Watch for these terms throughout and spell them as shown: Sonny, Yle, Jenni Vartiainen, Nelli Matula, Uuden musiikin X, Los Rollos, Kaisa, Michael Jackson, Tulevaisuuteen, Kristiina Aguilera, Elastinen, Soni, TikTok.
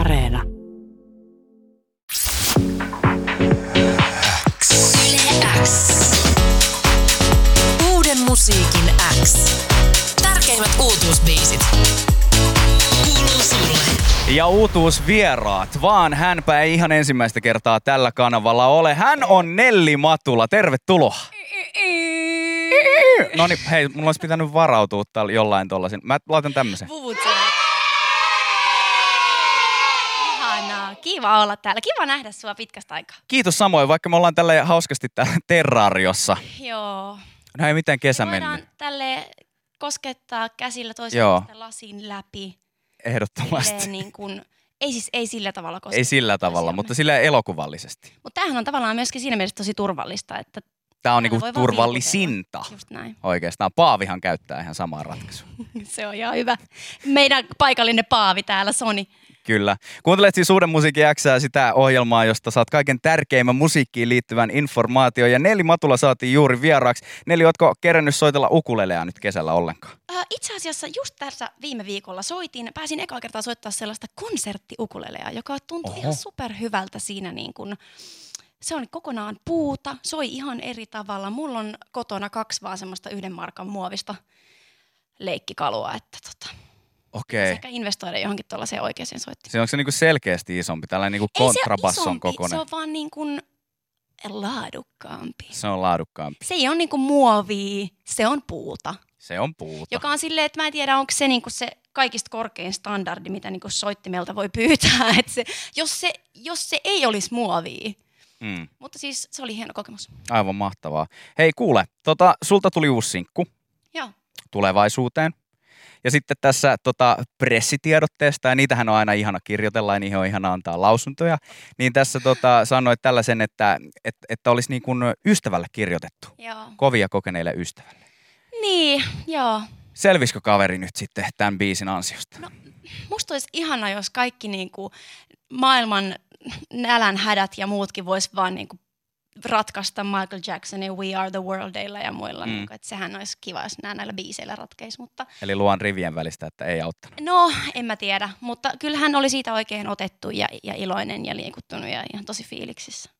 Areena. Uuden musiikin X. Tärkeimmät uutuusbiisit. Kuuluu sulle. Ja uutuusvieraat, vaan hänpä ei ihan ensimmäistä kertaa tällä kanavalla ole. Hän on Nelli Matula. Tervetuloa. No niin, hei, mulla olisi pitänyt varautua täällä jollain tollaisen. Mä laitan tämmösen. Kiva olla täällä. Kiva nähdä sua pitkästä aikaa. Kiitos samoin, vaikka me ollaan tälleen hauskasti täällä terraariossa. Joo. No ei mitään kesä mennyt. Me voidaan tälleen koskettaa käsillä toisen lasin läpi. Ehdottomasti. Silleen niin kuin, ei sillä tavalla koskettaa. Ei sillä tavalla, mutta silleen elokuvallisesti. Mutta tämähän on tavallaan myöskin siinä mielessä tosi turvallista, että tämä on niinku turvallisinta. Just näin. Oikeastaan. Paavihan käyttää ihan samaa ratkaisua. Se on ihan hyvä. Meidän paikallinen paavi täällä, Soni. Kyllä. Kuuntelet siis Uuden musiikin X:ää, sitä ohjelmaa, josta saat kaiken tärkeimmän musiikkiin liittyvän informaation. Ja Nelli Matula saatiin juuri vieraaksi. Nelli, ootko kerännyt soitella ukulelea nyt kesällä ollenkaan? Itse asiassa just tässä viime viikolla pääsin ekaa kertaa soittaa sellaista konserttiukulelea, joka tuntui ihan superhyvältä siinä niin kuin. Se on kokonaan puuta, soi ihan eri tavalla. Mulla on kotona 2 vaan semmoista 1 markan muovista leikkikalua, että Okei. Sekä investoida johonkin tuollaiseen oikeaan soittiin. Se onko se niinku selkeästi isompi, tällainen niinku kontrabasson kokoinen? Se on vaan niinku laadukkaampi. Se on laadukkaampi. Se ei ole niinku muovia, se on puuta. Se on puuta. Joka on silleen, että mä en tiedä, onko se niinku se kaikista korkein standardi, mitä niinku soittimelta voi pyytää. Et se, jos se ei olisi muovia. Mm. Mutta siis se oli hieno kokemus. Aivan mahtavaa. Hei kuule, sulta tuli uusi sinkku. Joo. Tulevaisuuteen. Ja sitten tässä pressitiedotteesta, ja niitähän on aina ihana kirjoitella ja niihin on ihana antaa lausuntoja, niin tässä sanoit tällaisen, että olisi niin kuin ystävälle kirjoitettu. Joo. Kovia kokeneille ystävälle. Niin, joo. Selvisikö kaveri nyt sitten tämän biisin ansiosta? No, musta olisi ihana, jos kaikki niin kuin maailman nälänhädät ja muutkin vois vaan niin kuin ratkaista Michael Jacksonin We Are The Worldilla ja muilla. Mm. Että sehän olisi kiva, jos näillä biiseillä ratkeisi. Mutta eli luon rivien välistä, että ei auttanut. No, en mä tiedä. Mutta kyllähän oli siitä oikein otettu ja iloinen ja liikuttunut ja ihan tosi fiiliksissä.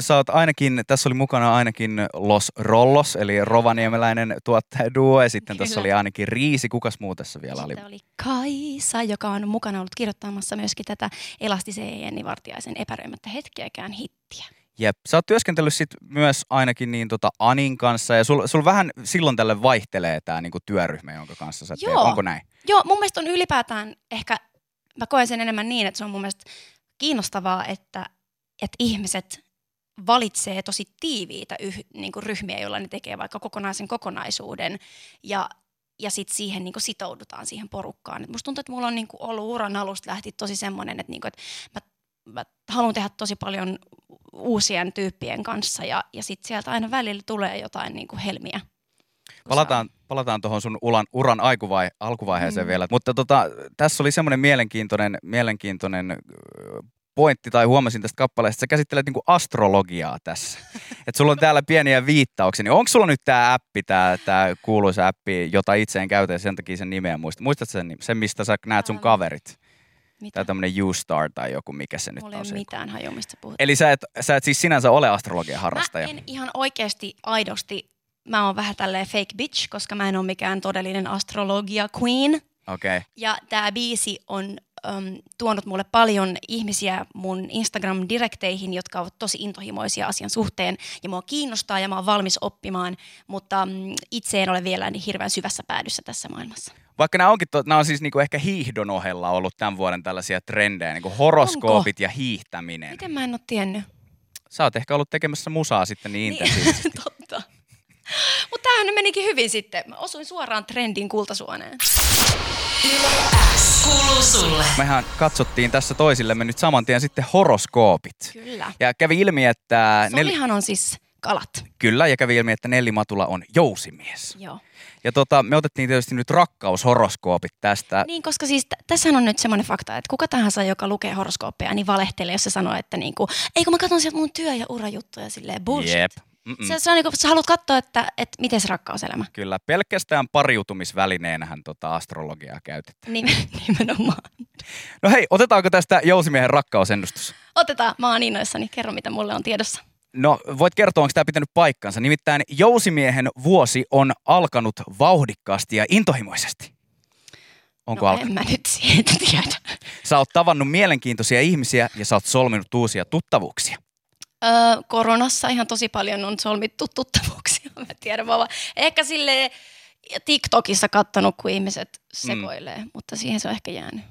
Sä oot ainakin, tässä oli mukana ainakin Los Rollos, eli rovaniemeläinen tuottajaduo, ja sitten tässä oli ainakin Riisi. Kukas muu tässä vielä oli? Sitten oli Kaisa, joka on mukana ollut kirjoittamassa myöskin tätä Elastiseen Jenni Vartiaisen Epäröimättä hetkeäkään hittiä. Jep, sä oot työskentellyt sit myös ainakin niin Anin kanssa, ja sul vähän silloin tälle vaihtelee tää niinku työryhmä, jonka kanssa sä teet. Onko näin? Joo, mun mielestä on ylipäätään ehkä, mä koen sen enemmän niin, että se on mun mielestä kiinnostavaa, että ihmiset valitsee tosi tiiviitä niinku ryhmiä, joilla ne tekee vaikka kokonaisen kokonaisuuden, ja sitten siihen niinku sitoudutaan siihen porukkaan. Et musta tuntuu, että mulla on niinku ollut uran alusta lähti tosi semmoinen, että niinku, mä haluan tehdä tosi paljon uusien tyyppien kanssa, ja sitten sieltä aina välillä tulee jotain niinku helmiä. Palataan tuohon sun uran alkuvaiheeseen vielä. Mutta tässä oli semmoinen mielenkiintoinen pointti, tai huomasin tästä kappaleesta, että sä käsittelet niinku astrologiaa tässä. Että sulla on täällä pieniä viittauksia. Niin onko sulla nyt tämä appi, tämä kuuluisa appi, jota itse en käytä, ja sen takia sen nimeä muista? Muistatko sen, mistä sä näet sun kaverit? Mitä? Tai tämmöinen YouStar tai joku, mikä se nyt on. Mulla ei mitään hajua, mistä puhutaan. Eli sä et siis sinänsä ole astrologian harrastaja. Mä en ihan oikeasti, aidosti, mä oon vähän tälleen fake bitch, koska mä en ole mikään todellinen astrologia queen. Okei. Okay. Ja tää biisi on tuonut mulle paljon ihmisiä mun Instagram-direkteihin, jotka ovat tosi intohimoisia asian suhteen. Ja mua kiinnostaa ja mä oon valmis oppimaan, mutta itse en ole vielä niin hirveän syvässä päädyssä tässä maailmassa. Vaikka nämä on siis niinku ehkä hiihdon ohella ollut tämän vuoden tällaisia trendejä, niinku horoskoopit. Onko? Ja hiihtäminen. Miten mä en ole tiennyt? Sä oot ehkä ollut tekemässä musaa sitten niin intensiivisesti. Totta. Mutta tämähän menikin hyvin sitten. Mä osuin suoraan trendin kultasuoneen. Kuuluu sulle. Mehän katsottiin tässä toisillemme nyt saman tien sitten horoskoopit. Kyllä. Ja kävi ilmi, että Solihan on siis kalat. Kyllä, ja kävi ilmi, että Nelli Matula on jousimies. Joo. Ja me otettiin tietysti nyt rakkaushoroskoopit tästä. Niin, koska siis tässähän on nyt semmoinen fakta, että kuka tahansa, joka lukee horoskooppeja, niin valehtelee, jos se sanoo, että niinku, eikö mä katson sieltä mun työ- ja urajuttuja, silleen bullshit. Jep. Se on niin kuin, sä haluat katsoa, että miten se rakkauselämä. Kyllä, pelkästään pariutumisvälineenähän astrologiaa käytetään. Nimenomaan. No hei, otetaanko tästä jousimiehen rakkausennustus? Otetaan, mä oon innoissani. Kerro, mitä mulle on tiedossa. No, voit kertoa, onko tämä pitänyt paikkansa. Nimittäin jousimiehen vuosi on alkanut vauhdikkaasti ja intohimoisesti. Onko alkanut? En mä nyt siitä tiedä. Sä oot tavannut mielenkiintoisia ihmisiä ja sä oot solminut uusia tuttavuuksia. Koronassa ihan tosi paljon on solmittu tuttavuuksia. Mä tiedän, mä vaan ehkä silleen TikTokissa kattanut, kun ihmiset sekoilee, mutta siihen se on ehkä jäänyt.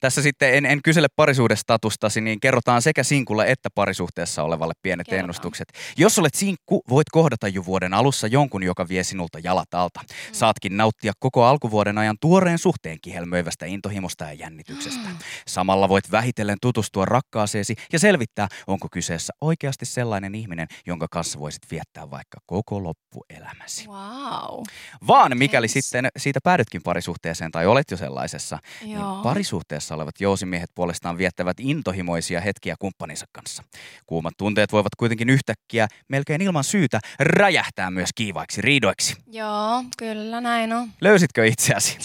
Tässä sitten en kysele parisuhdestatustasi, niin kerrotaan sekä sinkulla että parisuhteessa olevalle pienet ennustukset. Jos olet sinkku, voit kohdata jo vuoden alussa jonkun, joka vie sinulta jalat alta. Saatkin nauttia koko alkuvuoden ajan tuoreen suhteen kihelmöivästä intohimosta ja jännityksestä. Samalla voit vähitellen tutustua rakkaaseesi ja selvittää, onko kyseessä oikeasti sellainen ihminen, jonka kanssa voisit viettää vaikka koko loppuelämäsi. Wow. Vaan mikäli sitten siitä päädytkin parisuhteeseen tai olet jo sellaisessa, niin parisuhteessa olevat jousimiehet puolestaan viettävät intohimoisia hetkiä kumppaninsa kanssa. Kuumat tunteet voivat kuitenkin yhtäkkiä, melkein ilman syytä, räjähtää myös kiivaiksi riidoiksi. Joo, kyllä näin on. Löysitkö itseäsi?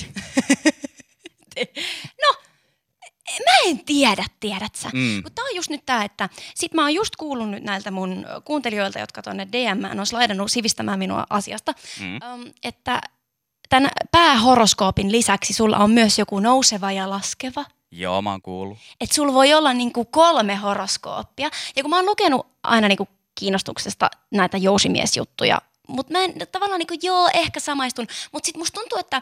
No, mä en tiedät sä. Mutta tää on just nyt tää, että sit mä oon just kuullut nyt näiltä mun kuuntelijoilta, jotka tonne DM:ään on slaidannut sivistämään minua asiasta, että tämän päähoroskoopin lisäksi sulla on myös joku nouseva ja laskeva. Joo, mä oon kuullut. Että sulla voi olla niinku 3 horoskooppia. Ja kun mä oon lukenut aina niinku kiinnostuksesta näitä jousimiesjuttuja, mutta mä en tavallaan niinku, ehkä samaistun. Mutta sit musta tuntuu, että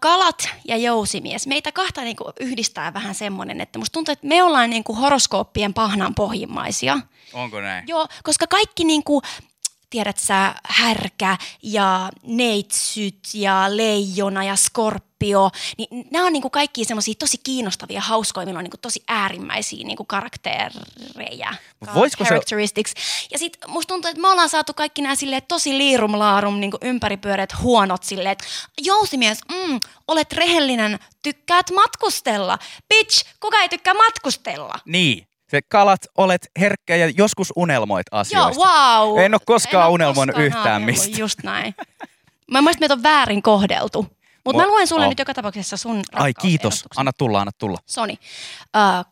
kalat ja jousimies, meitä kahta niinku yhdistää vähän semmoinen, että musta tuntuu, että me ollaan niinku horoskooppien pahnan pohjimmaisia. Onko näin? Joo, koska kaikki niinku... Tiedät sä, härkä ja neitsyt ja leijona ja skorpio, niin nämä on niinku kaikki semmoisia tosi kiinnostavia, hauskoja, millä on niinku tosi äärimmäisiä niinku karaktereja, characteristics. Ja sit musta tuntuu, että me ollaan saatu kaikki nämä silleen tosi liirumlaarum niinku ympäripyöreät huonot silleen, että jousimies, olet rehellinen, tykkäät matkustella. Bitch, kuka ei tykkää matkustella? Niin. Se kalat, olet herkkä ja joskus unelmoit asioista. Joo, wow. En ole koskaan unelmoinut yhtään mistä. Just näin. Mä muistan, että meitä on väärin kohdeltu. Mutta mä luen sulle nyt joka tapauksessa sun rakkaus. Ai kiitos. Anna tulla. Soni.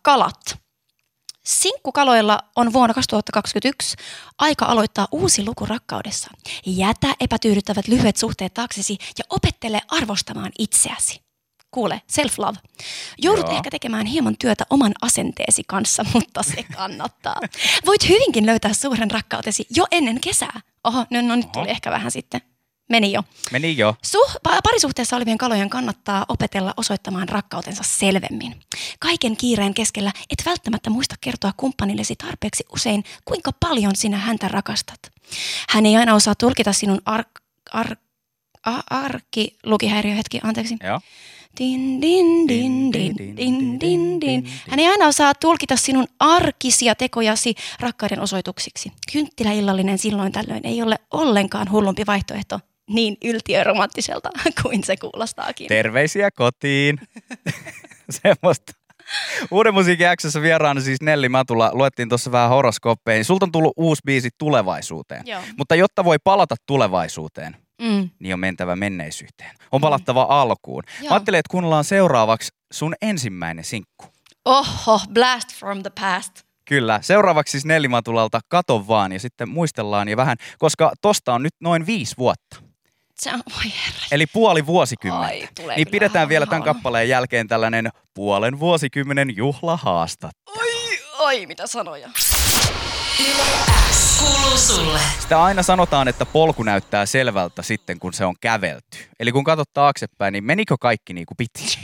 Kalat. Sinkkukaloilla on vuonna 2021 aika aloittaa uusi luku rakkaudessa. Jätä epätyydyttävät lyhyet suhteet taaksesi ja opettele arvostamaan itseäsi. Kuule, self-love. Joudut ehkä tekemään hieman työtä oman asenteesi kanssa, mutta se kannattaa. Voit hyvinkin löytää suuren rakkautesi jo ennen kesää. Oho, no nyt tuli ehkä vähän sitten. Meni jo. Parisuhteessa olevien kalojen kannattaa opetella osoittamaan rakkautensa selvemmin. Kaiken kiireen keskellä et välttämättä muista kertoa kumppanillesi tarpeeksi usein, kuinka paljon sinä häntä rakastat. Hän ei aina osaa tulkita sinun Hän ei aina osaa tulkita sinun arkisia tekojasi rakkauden osoituksiksi. Kynttiläillallinen silloin tällöin ei ole ollenkaan hullumpi vaihtoehto niin yltiöromanttiselta kuin se kuulostaakin. Terveisiä kotiin. Semmosta. Uuden musiikin X:ssä vieraana siis Nelli Matula. Luettiin tuossa vähän horoskooppeihin. Sulta on tullut uusi biisi Tulevaisuuteen. Joo. Mutta jotta voi palata tulevaisuuteen, niin on mentävä menneisyyteen. On palattava alkuun. Joo. Mä ajattelin, että kuunnellaan seuraavaksi sun ensimmäinen sinkku. Oho, blast from the past. Kyllä. Seuraavaksi siis Nelli Matulalta Kato vaan ja sitten muistellaan ja vähän, koska tosta on nyt noin 5 vuotta. Eli puoli vuosikymmentä. Niin pidetään vielä tämän kappaleen jälkeen tällainen puolen vuosikymmenen juhlahaastattelu. Oi, mitä sanoja. Kuuluu sulle. Sitä aina sanotaan, että polku näyttää selvältä sitten, kun se on kävelty. Eli kun katsot taaksepäin, niin menikö kaikki niin kuin piti?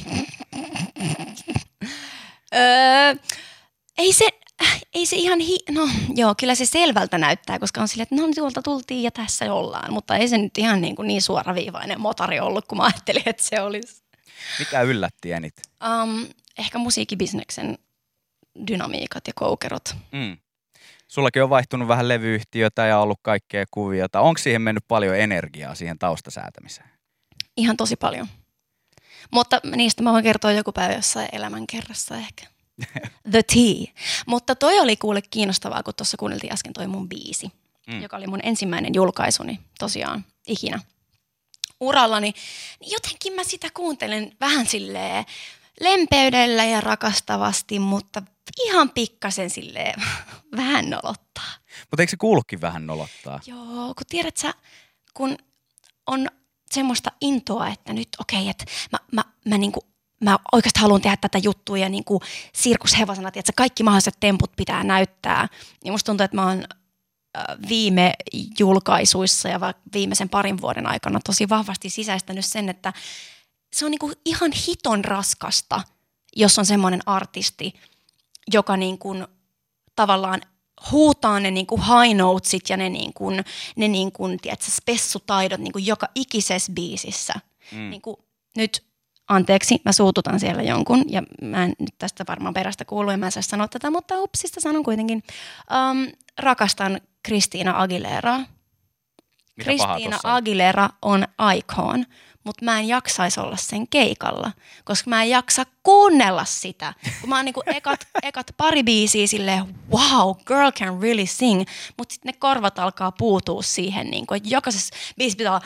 Ei se ihan... kyllä se selvältä näyttää, koska on silleen, että tuolta tultiin ja tässä ollaan. Mutta ei se nyt ihan niin suoraviivainen motari ollut, kun mä ajattelin, että se olisi. Mikä yllätti eniten? Ehkä musiikkibisneksen dynamiikat ja koukerot. Sullakin on vaihtunut vähän levyyhtiötä ja ollut kaikkea kuviota. Onko siihen mennyt paljon energiaa siihen taustasäätämiseen? Ihan tosi paljon. Mutta niistä mä voin kertoa joku päivä jossain elämänkerrassa ehkä. The Tea. Mutta toi oli kuule kiinnostavaa, kun tuossa kuunneltiin äsken toi mun biisi, joka oli mun ensimmäinen julkaisuni tosiaan ikinä urallani. Jotenkin mä sitä kuuntelen vähän silleen lempeydellä ja rakastavasti, mutta ihan pikkasen silleen vähän nolottaa. Mutta eikö se kuulukin vähän nolottaa? Joo, kun tiedät sä, kun on semmoista intoa, että nyt okei, että mä oikeastaan haluan tehdä tätä juttua ja niinku sirkushevosena, että kaikki mahdolliset temput pitää näyttää. Ja musta tuntuu, että mä oon viime julkaisuissa ja viimeisen parin vuoden aikana tosi vahvasti sisäistänyt sen, että se on niinku ihan hiton raskasta, jos on semmoinen artisti, joka niinku tavallaan huutaa ne niinku high notesit ja ne niinku, tiedätkö, spessutaidot niinku joka ikisessä biisissä. Mm. Niinku, nyt anteeksi, mä suututan siellä jonkun ja mä en nyt tästä varmaan perästä kuulu ja mä en saa sanoa tätä, mutta upsista sanon kuitenkin. Rakastan Kristiina Aguileraa. Kristiina Aguilera on icon, mutta mä en jaksaisi olla sen keikalla, koska mä en jaksa kuunnella sitä. Kun mä oon niinku ekat pari biisiä silleen, wow, girl can really sing, mutta sitten ne korvat alkaa puutua siihen, niinku, että jokaisessa biisissä pitää olla,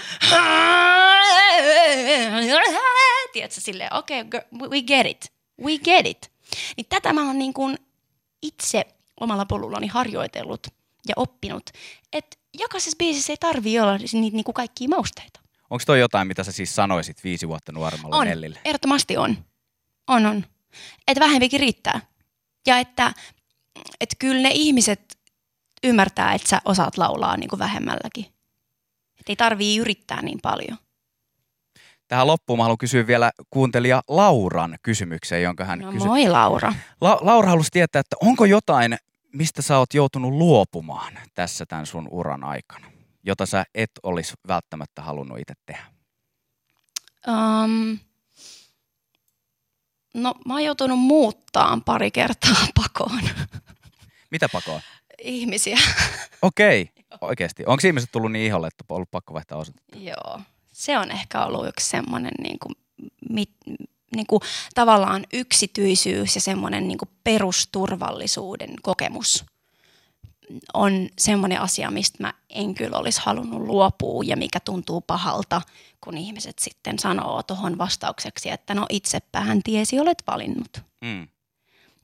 tiedätkö, silleen, okei, girl, we get it. Niin tätä mä oon niinku itse omalla polullani harjoitellut ja oppinut, että jokaisessa biisissä ei tarvitse olla niitä niinku kaikkia mausteita. Onko toi jotain, mitä sä siis sanoisit 5 vuotta nuoremmalle Nellille? Ehdottomasti on. On. Että vähempikin riittää. Ja että kyllä ne ihmiset ymmärtää, että sä osaat laulaa niinku vähemmälläkin. Että ei tarvii yrittää niin paljon. Tähän loppuun mä haluan kysyä vielä kuuntelija Lauran kysymykseen, jonka hän kysyi. Moi Laura. Laura halusi tietää, että onko jotain, mistä sä oot joutunut luopumaan tässä tämän sun uran aikana, jota sä et olisi välttämättä halunnut itse tehdä? No mä oon joutunut muuttaa pari kertaa pakoon. Mitä pakoon? Ihmisiä. Okei, oikeasti. Onko ihmiset tullut niin iholle, että on ollut pakko vaihtaa osoitetta? Joo, se on ehkä ollut yksi semmoinen niinku, tavallaan yksityisyys ja semmoinen niinku perusturvallisuuden kokemus. On semmoinen asia, mistä mä en kyllä olisi halunnut luopua ja mikä tuntuu pahalta, kun ihmiset sitten sanoo tuohon vastaukseksi, että no itsepähän tiesi, olet valinnut. Mm.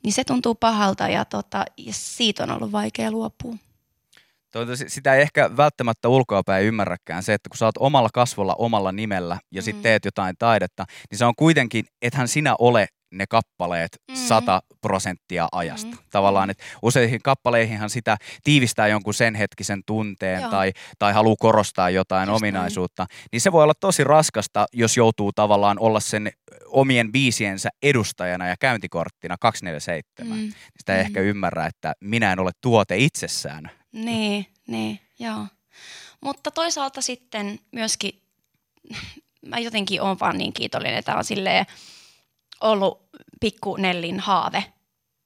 Niin se tuntuu pahalta ja siitä on ollut vaikea luopua. Sitä ei ehkä välttämättä ulkoapäin ymmärräkään se, että kun sä oot omalla kasvolla, omalla nimellä ja sit teet jotain taidetta, niin se on kuitenkin, ethän sinä ole ne kappaleet 100% ajasta. Tavallaan, että useihin kappaleihinhan sitä tiivistää jonkun sen hetkisen tunteen tai haluaa korostaa jotain just ominaisuutta. Niin se voi olla tosi raskasta, jos joutuu tavallaan olla sen omien biisiensä edustajana ja käyntikorttina 24/7. Sitä ei ehkä ymmärrä, että minä en ole tuote itsessään. Niin, joo. Mutta toisaalta sitten myöskin, mä jotenkin oon vaan niin kiitollinen, että on silleen ollut pikku Nellin haave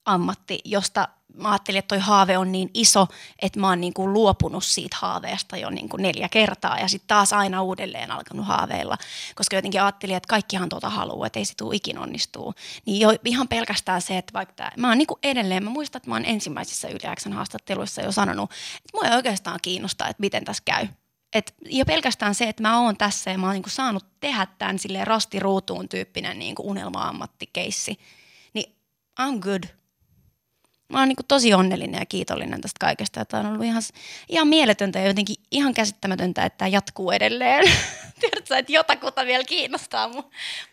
ammatti, josta mä ajattelin, että toi haave on niin iso, että mä oon niin kuin luopunut siitä haaveesta jo niin kuin 4 kertaa ja sitten taas aina uudelleen alkanut haaveilla, koska jotenkin ajattelin, että kaikkihan tuota haluaa, että ei se tule ikin onnistuu. Niin jo ihan pelkästään se, että vaikka mä oon niin kuin edelleen, mä muistan, että mä oon ensimmäisissä Yle X:n haastatteluissa jo sanonut, että mua ei oikeastaan kiinnostaa, että miten tässä käy. Et jo pelkästään se, että mä oon tässä ja mä oon niinku saanut tehdä tämän silleen rastiruutuun tyyppinen niinku unelma-ammattikeissi, niin I'm good. Mä oon niinku tosi onnellinen ja kiitollinen tästä kaikesta, että on ollut ihan mieletöntä ja jotenkin ihan käsittämätöntä, että tämä jatkuu edelleen. Tiedätkö, että jotakuta vielä kiinnostaa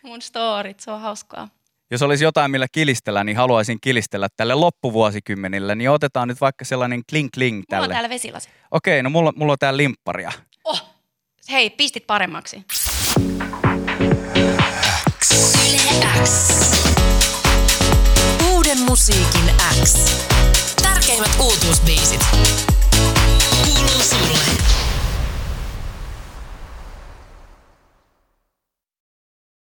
mun storit, se on hauskaa. Jos olisi jotain, millä kilistellä, niin haluaisin kilistellä tälle loppuvuosikymmenille, niin otetaan nyt vaikka sellainen kling-kling tälle. Mulla on täällä vesilasi. Okei, no mulla on täällä limpparia. Oh, hei, pistit paremmaksi.